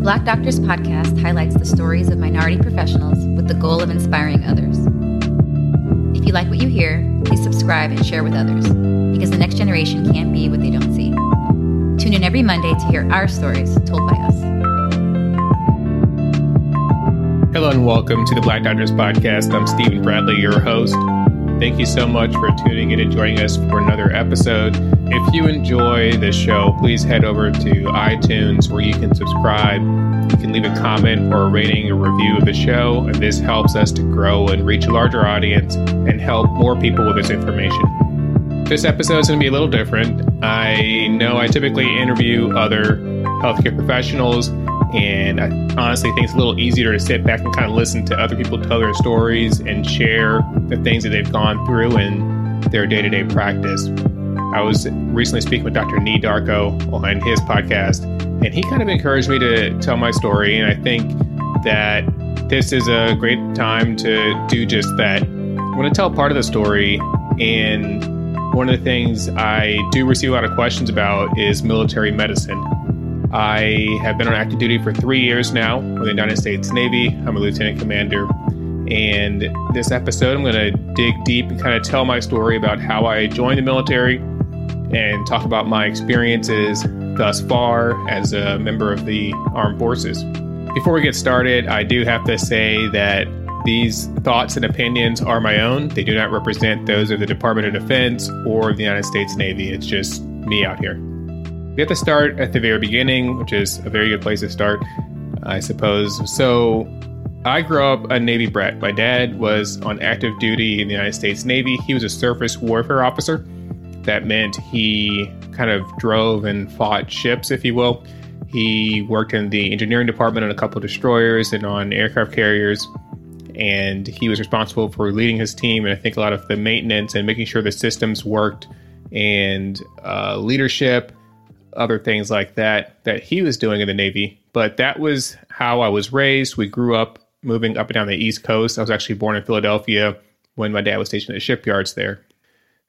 The Black Doctors Podcast highlights the stories of minority professionals with the goal of inspiring others. If you like what you hear, please subscribe and share with others, because the next generation can't be what they don't see. Tune in every Monday to hear our stories told by us. Hello and welcome to the Black Doctors Podcast. I'm Steven Bradley, your host. Thank you so much for tuning in and joining us for another episode. If you enjoy this show, please head over to iTunes where you can subscribe. You can leave a comment or a rating or review of the show, and this helps us to grow and reach a larger audience and help more people with this information. This episode is going to be a little different. I know I typically interview other healthcare professionals, and I honestly think it's a little easier to sit back and kind of listen to other people tell their stories and share the things that they've gone through in their day-to-day practice. I was recently speaking with Dr. Niedarko on his podcast, and he kind of encouraged me to tell my story. And I think that this is a great time to do just that. I want to tell part of the story. And one of the things I do receive a lot of questions about is military medicine. I have been on active duty for 3 years now with the United States Navy. I'm a lieutenant commander. And this episode, I'm going to dig deep and kind of tell my story about how I joined the military and talk about my experiences thus far as a member of the armed forces. Before we get started, I do have to say that these thoughts and opinions are my own. They do not represent those of the Department of Defense or the United States Navy. It's just me out here. We have to start at the very beginning, which is a very good place to start, I suppose. So I grew up a Navy brat. My dad was on active duty in the United States Navy. He was a surface warfare officer. That meant he kind of drove and fought ships, if you will. He worked in the engineering department on a couple of destroyers and on aircraft carriers. And he was responsible for leading his team. And I think a lot of the maintenance and making sure the systems worked and leadership, other things like that he was doing in the Navy. But that was how I was raised. We grew up moving up and down the East Coast. I was actually born in Philadelphia when my dad was stationed at shipyards there.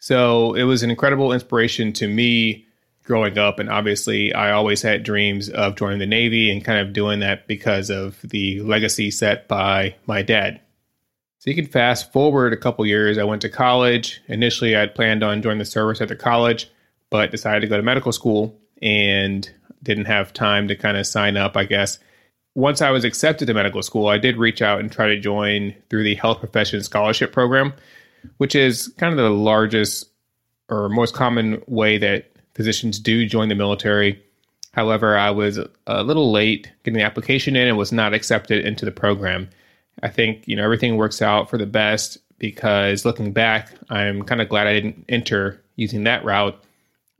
So it was an incredible inspiration to me growing up. And obviously, I always had dreams of joining the Navy and kind of doing that because of the legacy set by my dad. So you can fast forward a couple years. I went to college. Initially, I had planned on joining the service after college, but decided to go to medical school and didn't have time to kind of sign up, I guess. Once I was accepted to medical school, I did reach out and try to join through the Health Profession Scholarship Program, which is kind of the largest or most common way that physicians do join the military. However, I was a little late getting the application in and was not accepted into the program. I think, everything works out for the best, because looking back, I'm kind of glad I didn't enter using that route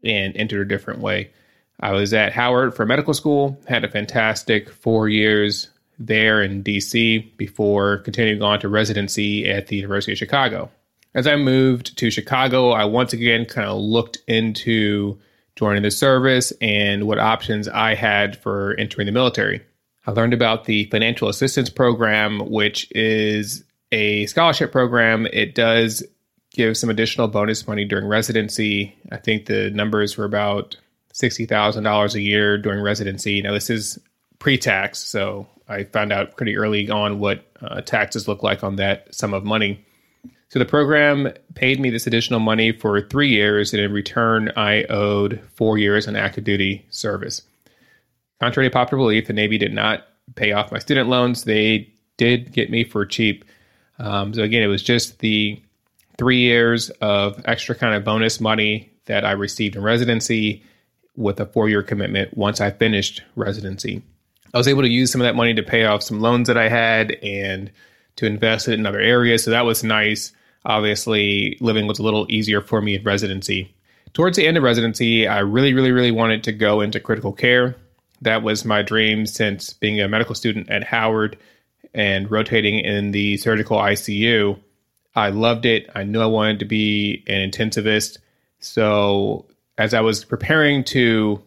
and entered a different way. I was at Howard for medical school, had a fantastic 4 years there in D.C. before continuing on to residency at the University of Chicago. As I moved to Chicago, I once again kind of looked into joining the service and what options I had for entering the military. I learned about the Financial Assistance Program, which is a scholarship program. It does give some additional bonus money during residency. I think the numbers were about $60,000 a year during residency. Now, this is pre-tax, so I found out pretty early on what taxes look like on that sum of money. So the program paid me this additional money for 3 years, and in return, I owed 4 years in active duty service. Contrary to popular belief, the Navy did not pay off my student loans. They did get me for cheap. So again, it was just the 3 years of extra kind of bonus money that I received in residency with a 4-year commitment once I finished residency. I was able to use some of that money to pay off some loans that I had and to invest it in other areas. So that was nice. Obviously, living was a little easier for me in residency. Towards the end of residency, I really wanted to go into critical care. That was my dream since being a medical student at Howard and rotating in the surgical ICU. I loved it. I knew I wanted to be an intensivist. So as I was preparing to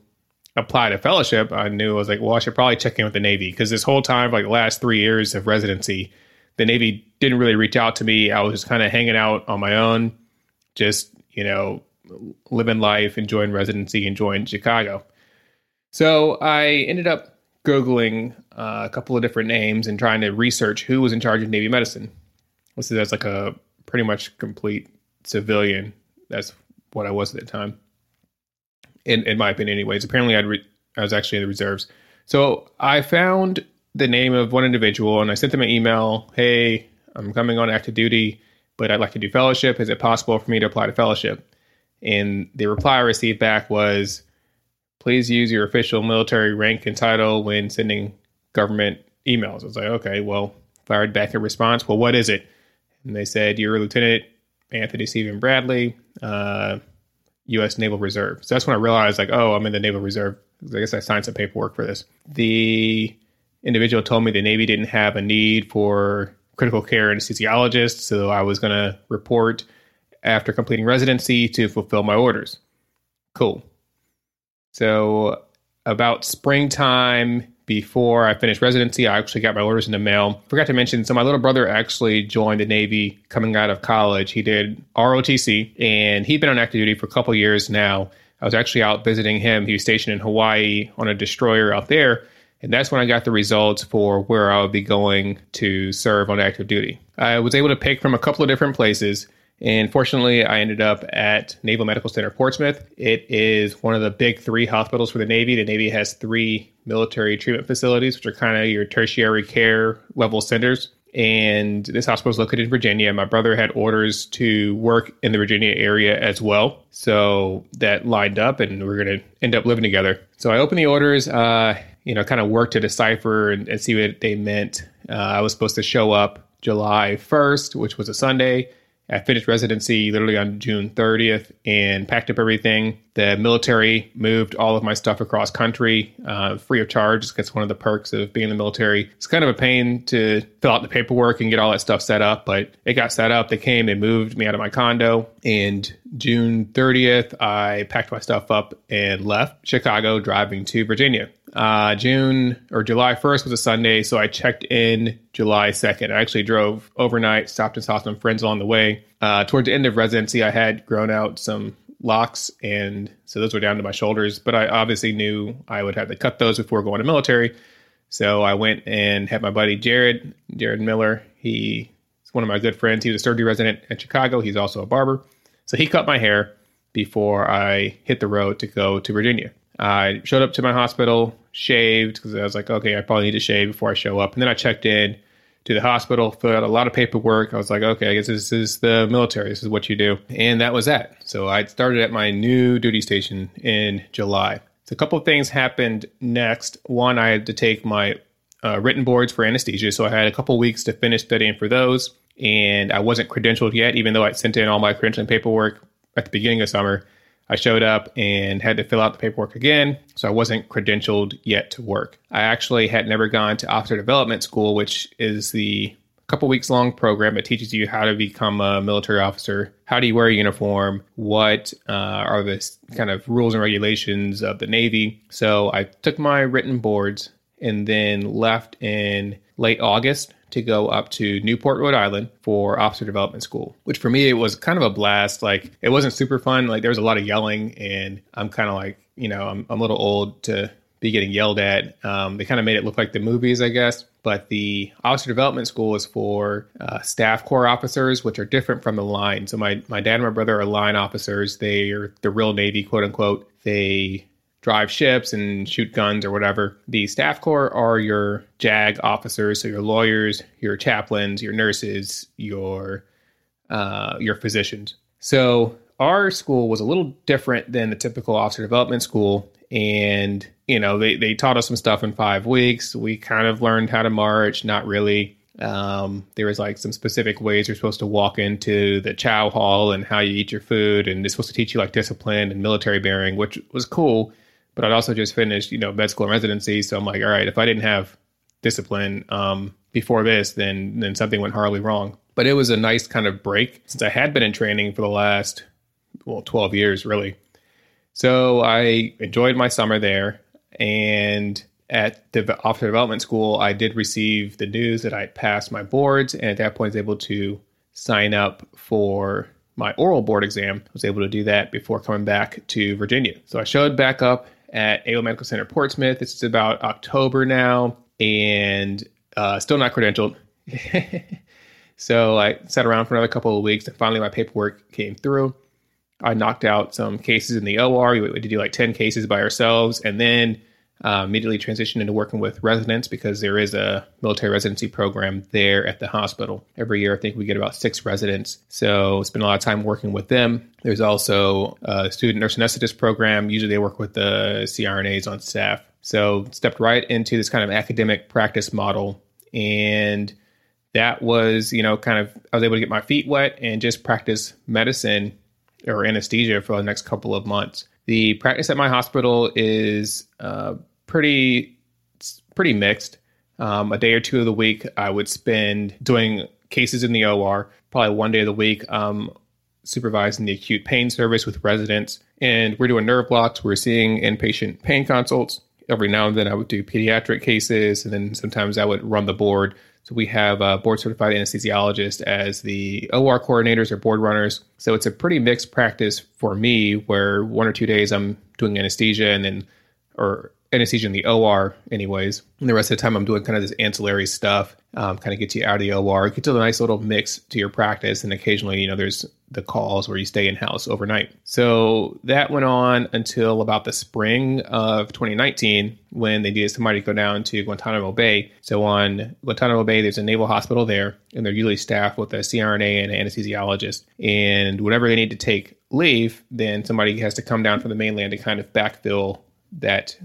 apply to fellowship, I knew I was like, well, I should probably check in with the Navy, because this whole time, like the last 3 years of residency, the Navy didn't really reach out to me. I was just kind of hanging out on my own, just, living life, enjoying residency, enjoying Chicago. So I ended up Googling a couple of different names and trying to research who was in charge of Navy medicine. Let's see, that's like a pretty much complete civilian. That's what I was at the time, in my opinion anyways. Apparently I was actually in the reserves. So I found the name of one individual and I sent them an email. Hey, I'm coming on active duty, but I'd like to do fellowship. Is it possible for me to apply to fellowship? And the reply I received back was, please use your official military rank and title when sending government emails. I was like, okay, well, fired back a response. Well, what is it? And they said, you're Lieutenant Anthony Steven Bradley, U.S. Naval Reserve. So that's when I realized, like, oh, I'm in the Naval Reserve. I guess I signed some paperwork for this. The individual told me the Navy didn't have a need for critical care anesthesiologists, so I was going to report after completing residency to fulfill my orders. Cool. So about springtime before I finished residency, I actually got my orders in the mail. Forgot to mention, so my little brother actually joined the Navy coming out of college. He did ROTC, and he'd been on active duty for a couple of years now. I was actually out visiting him. He was stationed in Hawaii on a destroyer out there. And that's when I got the results for where I would be going to serve on active duty. I was able to pick from a couple of different places. And fortunately, I ended up at Naval Medical Center Portsmouth. It is one of the big three hospitals for the Navy. The Navy has three military treatment facilities, which are kind of your tertiary care level centers. And this hospital is located in Virginia. My brother had orders to work in the Virginia area as well. So that lined up and we're going to end up living together. So I opened the orders, kind of worked to decipher and see what they meant. I was supposed to show up July 1st, which was a Sunday. I finished residency literally on June 30th and packed up everything. The military moved all of my stuff across country free of charge. That's one of the perks of being in the military. It's kind of a pain to fill out the paperwork and get all that stuff set up, but it got set up. They came, they moved me out of my condo. And June 30th, I packed my stuff up and left Chicago, driving to Virginia. July 1st was a Sunday, so I checked in July 2nd. I actually drove overnight, stopped and saw some friends along the way. Towards the end of residency, I had grown out some locks, and so those were down to my shoulders. But I obviously knew I would have to cut those before going to military. So I went and had my buddy Jared Miller. He's one of my good friends. He was a surgery resident at Chicago. He's also a barber. So he cut my hair before I hit the road to go to Virginia. I showed up to my hospital, shaved, because I was like, okay, I probably need to shave before I show up. And then I checked in to the hospital, filled out a lot of paperwork. I was like, okay, I guess this is the military. This is what you do. And that was that. So I started at my new duty station in July. So a couple of things happened next. One, I had to take my written boards for anesthesia. So I had a couple of weeks to finish studying for those. And I wasn't credentialed yet, even though I sent in all my credentialing paperwork at the beginning of summer. I showed up and had to fill out the paperwork again, so I wasn't credentialed yet to work. I actually had never gone to Officer Development School, which is the couple weeks long program that teaches you how to become a military officer, how do you wear a uniform, what are the kind of rules and regulations of the Navy. So I took my written boards and then left in late August to go up to Newport, Rhode Island for Officer Development School, which for me, it was kind of a blast. Like, it wasn't super fun. Like, there was a lot of yelling, and I'm kind of like, I'm a little old to be getting yelled at. They kind of made it look like the movies, I guess. But the Officer Development School is for Staff Corps officers, which are different from the line. So my dad and my brother are line officers. They are the real Navy, quote unquote. They drive ships and shoot guns or whatever. The Staff Corps are your JAG officers, so your lawyers, your chaplains, your nurses, your physicians. So our school was a little different than the typical officer development school. And, they taught us some stuff in 5 weeks. We kind of learned how to march, not really. There was like some specific ways you're supposed to walk into the chow hall and how you eat your food. And it's supposed to teach you like discipline and military bearing, which was cool. But I'd also just finished, med school and residency. So I'm like, all right, if I didn't have discipline before this, then something went horribly wrong. But it was a nice kind of break since I had been in training for the last, 12 years, really. So I enjoyed my summer there. And at the Officer Development School, I did receive the news that I passed my boards. And at that point, I was able to sign up for my oral board exam. I was able to do that before coming back to Virginia. So I showed back up at Naval Medical Center Portsmouth. It's about October now, and still not credentialed. So I sat around for another couple of weeks, and finally my paperwork came through. I knocked out some cases in the OR. We had to do like 10 cases by ourselves, and then immediately transitioned into working with residents, because there is a military residency program there at the hospital. Every year, I think we get about 6 residents. So spend a lot of time working with them. There's also a student nurse anesthetist program. Usually they work with the CRNAs on staff. So stepped right into this kind of academic practice model. And that was, you know, kind of, I was able to get my feet wet and just practice medicine or anesthesia for the next couple of months. The practice at my hospital is pretty mixed. A day or two of the week, I would spend doing cases in the OR. Probably one day of the week, supervising the acute pain service with residents. And we're doing nerve blocks. We're seeing inpatient pain consults. Every now and then, I would do pediatric cases. And then sometimes I would run the board. So we have a board-certified anesthesiologist as the OR coordinators or board runners. So it's a pretty mixed practice for me, where 1 or 2 days I'm doing anesthesia and then, or anesthesia in the OR anyways. And the rest of the time I'm doing kind of this ancillary stuff, kind of gets you out of the OR. It gets a nice little mix to your practice. And occasionally, you know, there's the calls where you stay in-house overnight. So that went on until about the spring of 2019, when they needed somebody to go down to Guantanamo Bay. So on Guantanamo Bay, there's a naval hospital there, and they're usually staffed with a CRNA and an anesthesiologist. And whenever they need to take leave, then somebody has to come down from the mainland to kind of backfill that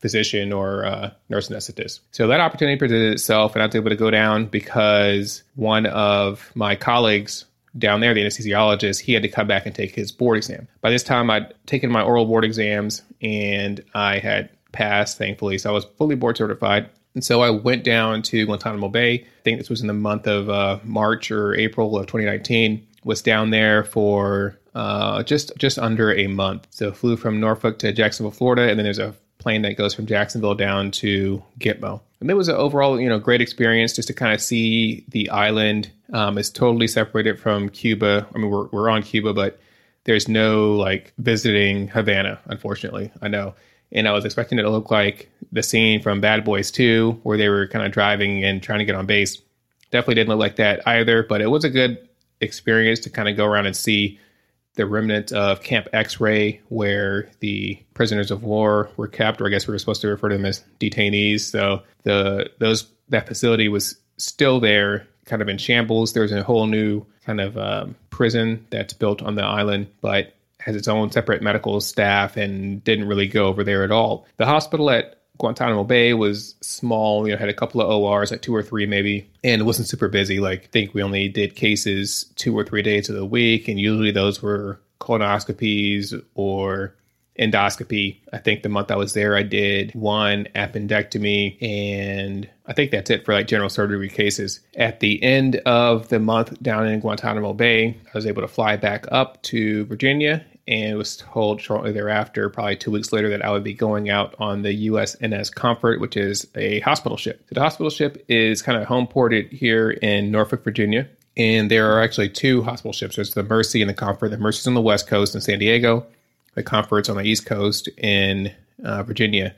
physician or nurse anesthetist. So that opportunity presented itself, and I was able to go down because one of my colleagues down there, the anesthesiologist, he had to come back and take his board exam. By this time, I'd taken my oral board exams, and I had passed, thankfully, so I was fully board certified. And so I went down to Guantanamo Bay. I think this was in the month of March or April of 2019. Was down there for just under a month. So flew from Norfolk to Jacksonville, Florida, and then there's a plane that goes from Jacksonville down to Gitmo. And it was an overall, you know, great experience just to kind of see the island. It's totally separated from Cuba. I mean, we're on Cuba, but there's no like visiting Havana, unfortunately. I know. And I was expecting it to look like the scene from Bad Boys 2, where they were kind of driving and trying to get on base. Definitely didn't look like that either, but it was a good experience to kind of go around and see the remnant of Camp X-Ray, where the prisoners of war were kept, or I guess we were supposed to refer to them as detainees. So that facility was still there, kind of in shambles. There's a whole new kind of prison that's built on the island, but has its own separate medical staff and didn't really go over there at all. The hospital at Guantanamo Bay was small, you know, had a couple of ORs, like 2 or 3 maybe, and wasn't super busy. Like, I think we only did cases 2 or 3 days of the week, and usually those were colonoscopies or endoscopy. I think the month I was there, I did 1 appendectomy, and I think that's it for like general surgery cases. At the end of the month down in Guantanamo Bay, I was able to fly back up to Virginia, and was told shortly thereafter, probably 2 weeks later, that I would be going out on the USNS Comfort, which is a hospital ship. So the hospital ship is kind of home ported here in Norfolk, Virginia. And there are actually 2 hospital ships. There's the Mercy and the Comfort. The Mercy's on the West Coast in San Diego. The Comfort's on the East Coast in Virginia.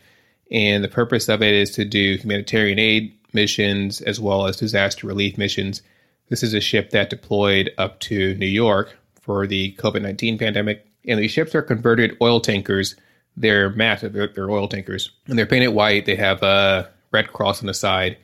And the purpose of it is to do humanitarian aid missions as well as disaster relief missions. This is a ship that deployed up to New York for the COVID-19 pandemic. And these ships are converted oil tankers. They're massive. They're oil tankers. And they're painted white. They have a Red Cross on the side.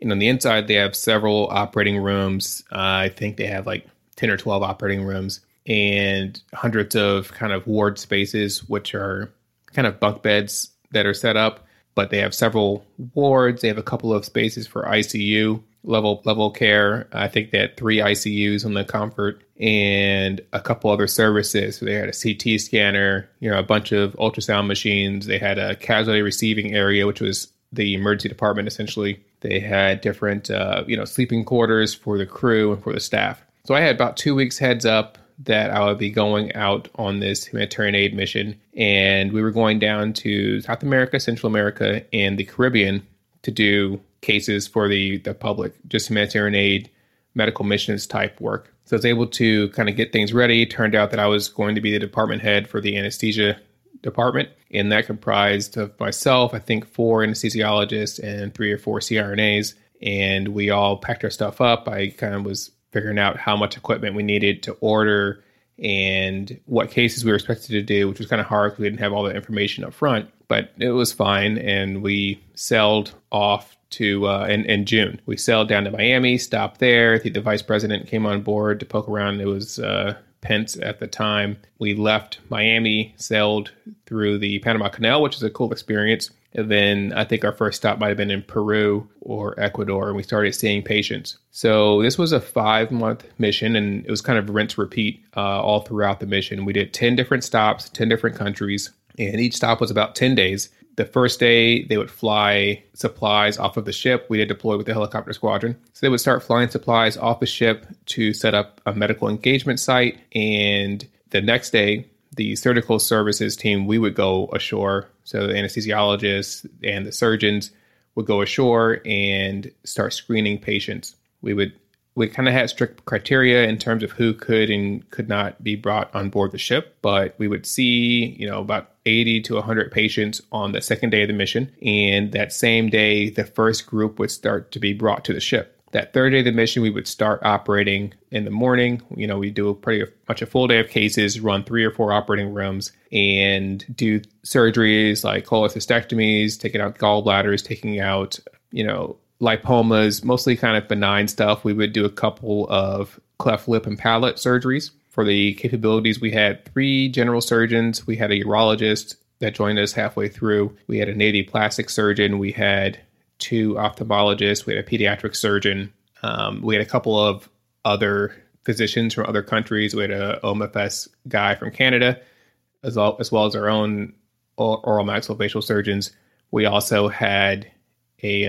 And on the inside, they have several operating rooms. I think they have like 10 or 12 operating rooms and hundreds of kind of ward spaces, which are kind of bunk beds that are set up. But they have several wards. They have a couple of spaces for ICU level care. I think they had 3 ICUs on the Comfort and a couple other services. So they had a CT scanner, you know, a bunch of ultrasound machines. They had a casualty receiving area, which was the emergency department, essentially. They had different, you know, sleeping quarters for the crew and for the staff. So I had about 2 weeks heads up that I would be going out on this humanitarian aid mission. And we were going down to South America, Central America, and the Caribbean to do cases for the public, just humanitarian aid, medical missions type work. So I was able to kind of get things ready. It turned out that I was going to be the department head for the anesthesia department. And that comprised of myself, I think 4 anesthesiologists and 3 or 4 CRNAs. And we all packed our stuff up. I kind of was figuring out how much equipment we needed to order and what cases we were expected to do, which was kind of hard because we didn't have all the information up front, but it was fine. And we sailed off to, in June, we sailed down to Miami, stopped there. I think the vice president came on board to poke around. It was Pence at the time. We left Miami, sailed through the Panama Canal, which is a cool experience. And then I think our first stop might have been in Peru or Ecuador, and we started seeing patients. So this was a 5-month mission, and it was kind of rinse repeat all throughout the mission. We did 10 different stops, 10 different countries, and each stop was about 10 days. The first day, they would fly supplies off of the ship. We did deploy with the helicopter squadron. So they would start flying supplies off the ship to set up a medical engagement site. And the next day, the surgical services team, we would go ashore. So the anesthesiologists and the surgeons would go ashore and start screening patients. We kind of had strict criteria in terms of who could and could not be brought on board the ship, but we would see, about 80 to 100 patients on the second day of the mission. And that same day, the first group would start to be brought to the ship. That third day of the mission, we would start operating in the morning. We do pretty much a full day of cases, run 3 or 4 operating rooms, and do surgeries like cholecystectomies, taking out gallbladders, taking out, lipomas, mostly kind of benign stuff. We would do a couple of cleft lip and palate surgeries. For the capabilities, we had 3 general surgeons. We had a urologist that joined us halfway through. We had a native plastic surgeon. We had 2 ophthalmologists. We had a pediatric surgeon. We had a couple of other physicians from other countries. We had an OMFS guy from Canada, as well as our own oral maxillofacial surgeons. We also had a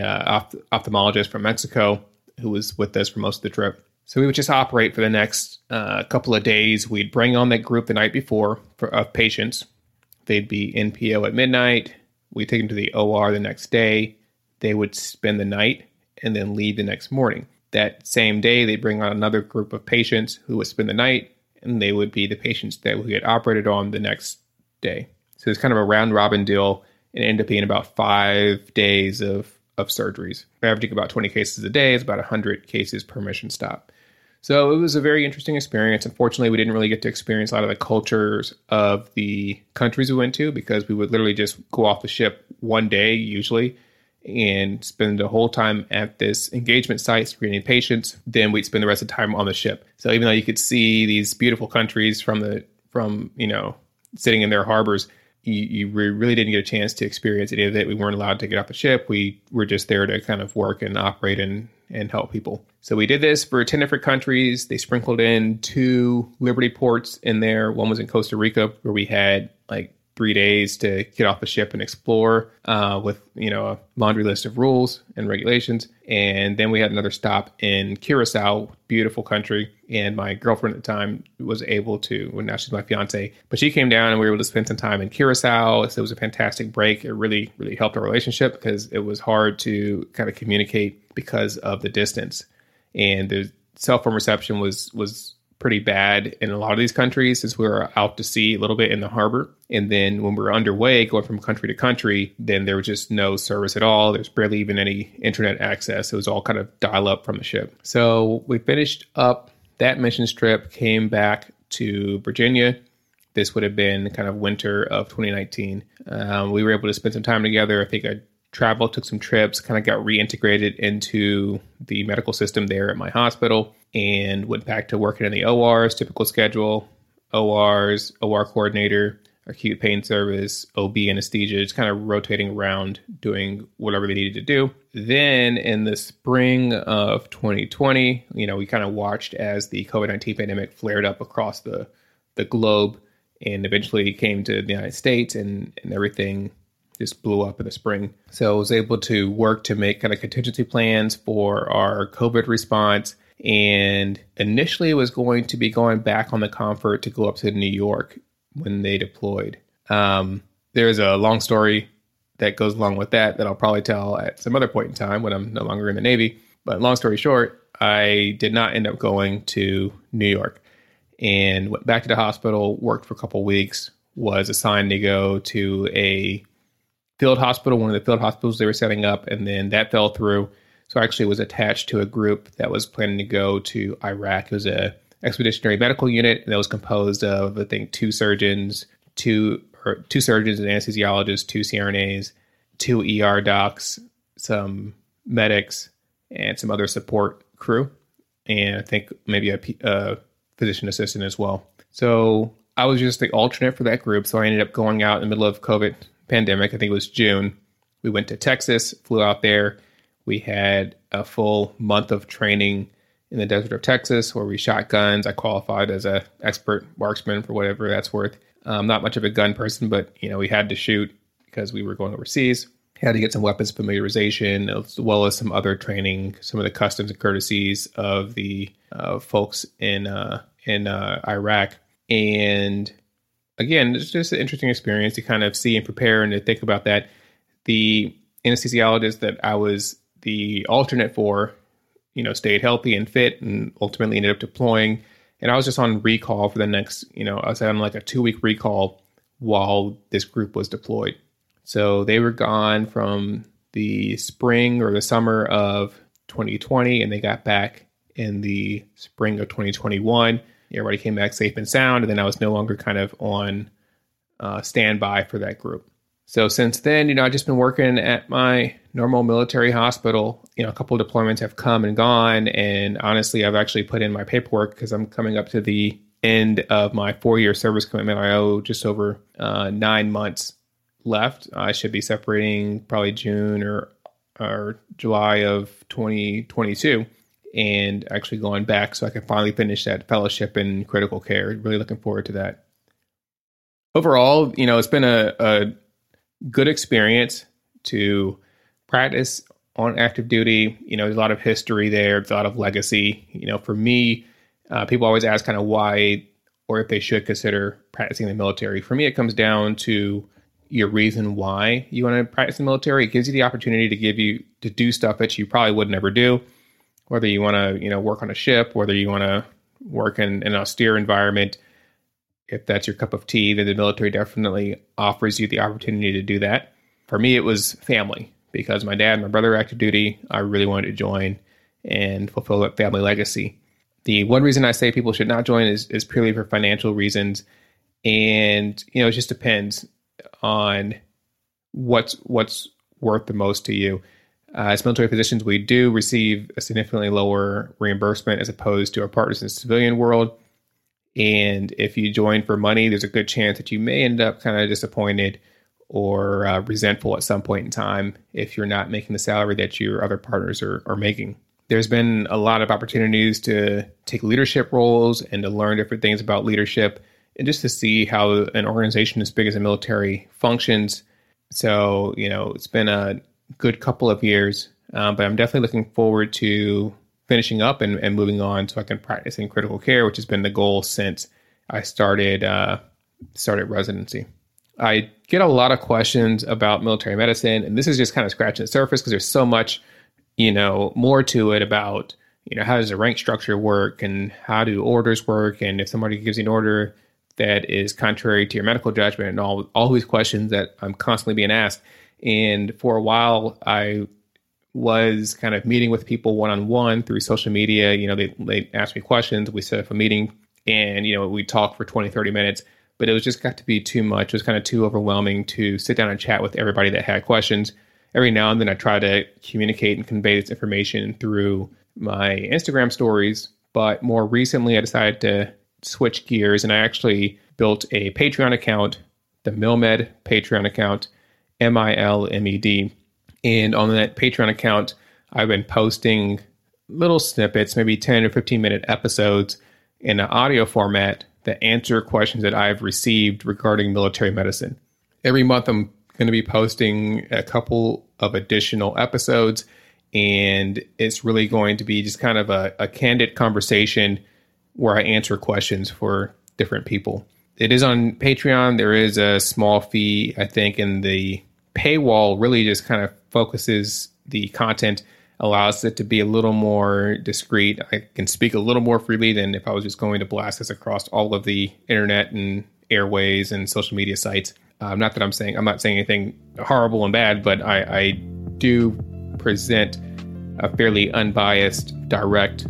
ophthalmologist from Mexico who was with us for most of the trip. So we would just operate for the next couple of days. We'd bring on that group the night before of patients. They'd be NPO at midnight. We'd take them to the OR the next day. They would spend the night and then leave the next morning. That same day, they'd bring on another group of patients who would spend the night, and they would be the patients that we had operated on the next day. So it's kind of a round-robin deal, and it ended up being about 5 days of surgeries. Averaging about 20 cases a day, it's about 100 cases per mission stop. So it was a very interesting experience. Unfortunately, we didn't really get to experience a lot of the cultures of the countries we went to because we would literally just go off the ship one day, usually, and spend the whole time at this engagement site screening patients. Then we'd spend the rest of the time on the ship. So even though you could see these beautiful countries from sitting in their harbors, you really didn't get a chance to experience any of it. We weren't allowed to get off the ship. We were just there to kind of work and operate and help people. So we did this for 10 different countries. They sprinkled in 2 Liberty ports in there. One was in Costa Rica, where we had 3 days to get off the ship and explore with, a laundry list of rules and regulations. And then we had another stop in Curacao, beautiful country. And my girlfriend at the time was able to, now she's my fiance, but she came down and we were able to spend some time in Curacao. So it was a fantastic break. It really, really helped our relationship because it was hard to kind of communicate because of the distance. And the cell phone reception was pretty bad in a lot of these countries since we were out to sea a little bit in the harbor. And then when we were underway going from country to country, then there was just no service at all. There's barely even any internet access. It was all kind of dial up from the ship. So we finished up that mission trip, came back to Virginia. This would have been kind of winter of 2019. We were able to spend some time together. I think I traveled, took some trips, kind of got reintegrated into the medical system there at my hospital, and went back to working in the ORs, typical schedule, ORs, OR coordinator, acute pain service, OB anesthesia, just kind of rotating around doing whatever they needed to do. Then in the spring of 2020, we kind of watched as the COVID-19 pandemic flared up across the globe and eventually came to the United States and everything just blew up in the spring. So I was able to work to make kind of contingency plans for our COVID response. And initially, it was going to be going back on the Comfort to go up to New York when they deployed. There's a long story that goes along with that I'll probably tell at some other point in time when I'm no longer in the Navy. But long story short, I did not end up going to New York and went back to the hospital, worked for a couple weeks, was assigned to go to a field hospital, one of the field hospitals they were setting up, and then that fell through. So I actually was attached to a group that was planning to go to Iraq. It was an expeditionary medical unit, and that was composed of, I think, two surgeons, an anesthesiologist, two CRNAs, two ER docs, some medics, and some other support crew, and I think maybe a physician assistant as well. So I was just the alternate for that group, so I ended up going out in the middle of COVID pandemic. I think it was June. We went to Texas, flew out there. We had a full month of training in the desert of Texas where we shot guns. I qualified as an expert marksman for whatever that's worth. I'm not much of a gun person, but you know, we had to shoot because we were going overseas. Had to get some weapons familiarization as well as some other training, some of the customs and courtesies of the folks in Iraq. And again, it's just an interesting experience to kind of see and prepare and to think about that. The anesthesiologist that I was the alternate for, you know, stayed healthy and fit and ultimately ended up deploying. And I was just on recall for the next, you know, I was on like a 2-week recall while this group was deployed. So they were gone from the spring or the summer of 2020, and they got back in the spring of 2021. Everybody came back safe and sound, and then I was no longer kind of on standby for that group. So since then, you know, I've just been working at my normal military hospital. You know, a couple of deployments have come and gone, and honestly, I've actually put in my paperwork because I'm coming up to the end of my 4-year service commitment. I owe just over 9 months left. I should be separating probably June or July of 2022 and actually going back so I can finally finish that fellowship in critical care. Really looking forward to that. Overall, you know, it's been a good experience to practice on active duty. You know, there's a lot of history there. There's a lot of legacy. You know, for me, people always ask kind of why or if they should consider practicing in the military. For me, it comes down to your reason why you want to practice in the military. It gives you the opportunity to do stuff that you probably would never do, whether you want to, you know, work on a ship, whether you want to work in an austere environment. If that's your cup of tea, then the military definitely offers you the opportunity to do that. For me, it was family because my dad and my brother were active duty. I really wanted to join and fulfill that family legacy. The one reason I say people should not join is purely for financial reasons. And, you know, it just depends on what's worth the most to you. As military physicians, we do receive a significantly lower reimbursement as opposed to our partners in the civilian world. And if you join for money, there's a good chance that you may end up kind of disappointed or resentful at some point in time if you're not making the salary that your other partners are making. There's been a lot of opportunities to take leadership roles and to learn different things about leadership and just to see how an organization as big as the military functions. So, you know, it's been a good couple of years, but I'm definitely looking forward to finishing up and moving on so I can practice in critical care, which has been the goal since I started residency. I get a lot of questions about military medicine, and this is just kind of scratching the surface because there's so much, you know, more to it about, you know, how does the rank structure work and how do orders work? And if somebody gives you an order that is contrary to your medical judgment and all these questions that I'm constantly being asked. And for a while, I was kind of meeting with people one-on-one through social media. You know, they asked me questions. We set up a meeting and, you know, we talked for 20, 30 minutes, but it was just got to be too much. It was kind of too overwhelming to sit down and chat with everybody that had questions. Every now and then I try to communicate and convey this information through my Instagram stories. But more recently, I decided to switch gears and I actually built a Patreon account, the MilMed Patreon account, MilMed. And on that Patreon account, I've been posting little snippets, maybe 10 or 15-minute episodes in an audio format that answer questions that I've received regarding military medicine. Every month, I'm going to be posting a couple of additional episodes, and it's really going to be just kind of a candid conversation where I answer questions for different people. It is on Patreon. There is a small fee, I think, and the paywall really just kind of focuses the content, allows it to be a little more discreet. I can speak a little more freely than if I was just going to blast this across all of the internet and airways and social media sites. Not that I'm not saying anything horrible and bad, but I do present a fairly unbiased, direct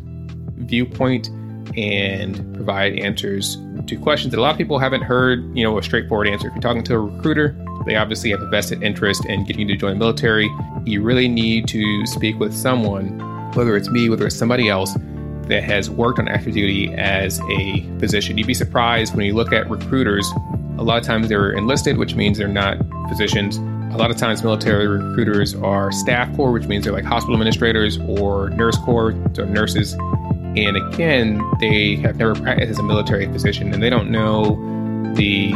viewpoint and provide answers to questions that a lot of people haven't heard, you know, a straightforward answer. If you're talking to a recruiter, they obviously have a vested interest in getting you to join the military. You really need to speak with someone, whether it's me, whether it's somebody else, that has worked on active duty as a physician. You'd be surprised when you look at recruiters. A lot of times they're enlisted, which means they're not physicians. A lot of times military recruiters are staff corps, which means they're like hospital administrators or nurse corps, so nurses. And again, they have never practiced as a military physician, and they don't know the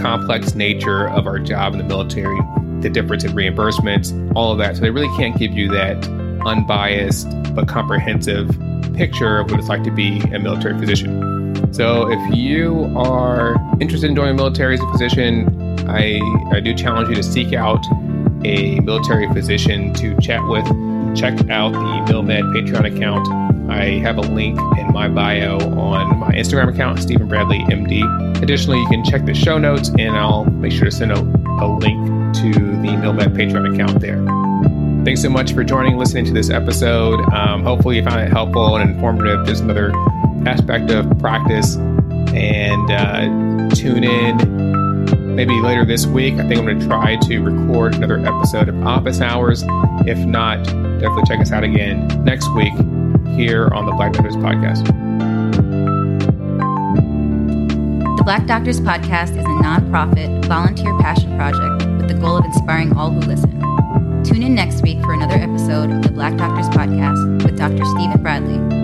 complex nature of our job in the military, the difference in reimbursements, all of that. So they really can't give you that unbiased but comprehensive picture of what it's like to be a military physician. So if you are interested in joining the military as a physician, I do challenge you to seek out a military physician to chat with. Check out the MilMed Patreon account. I have a link in my bio on my Instagram account, Steven Bradley MD. Additionally, you can check the show notes, and I'll make sure to send a link to the MilMed Patreon account there. Thanks so much for joining and listening to this episode. Hopefully you found it helpful and informative, just another aspect of practice. And tune in maybe later this week. I think I'm going to try to record another episode of Office Hours. If not, definitely check us out again next week here on the Black Doctors Podcast. The Black Doctors Podcast is a nonprofit, volunteer passion project with the goal of inspiring all who listen. Tune in next week for another episode of the Black Doctors Podcast with Dr. Steven Bradley.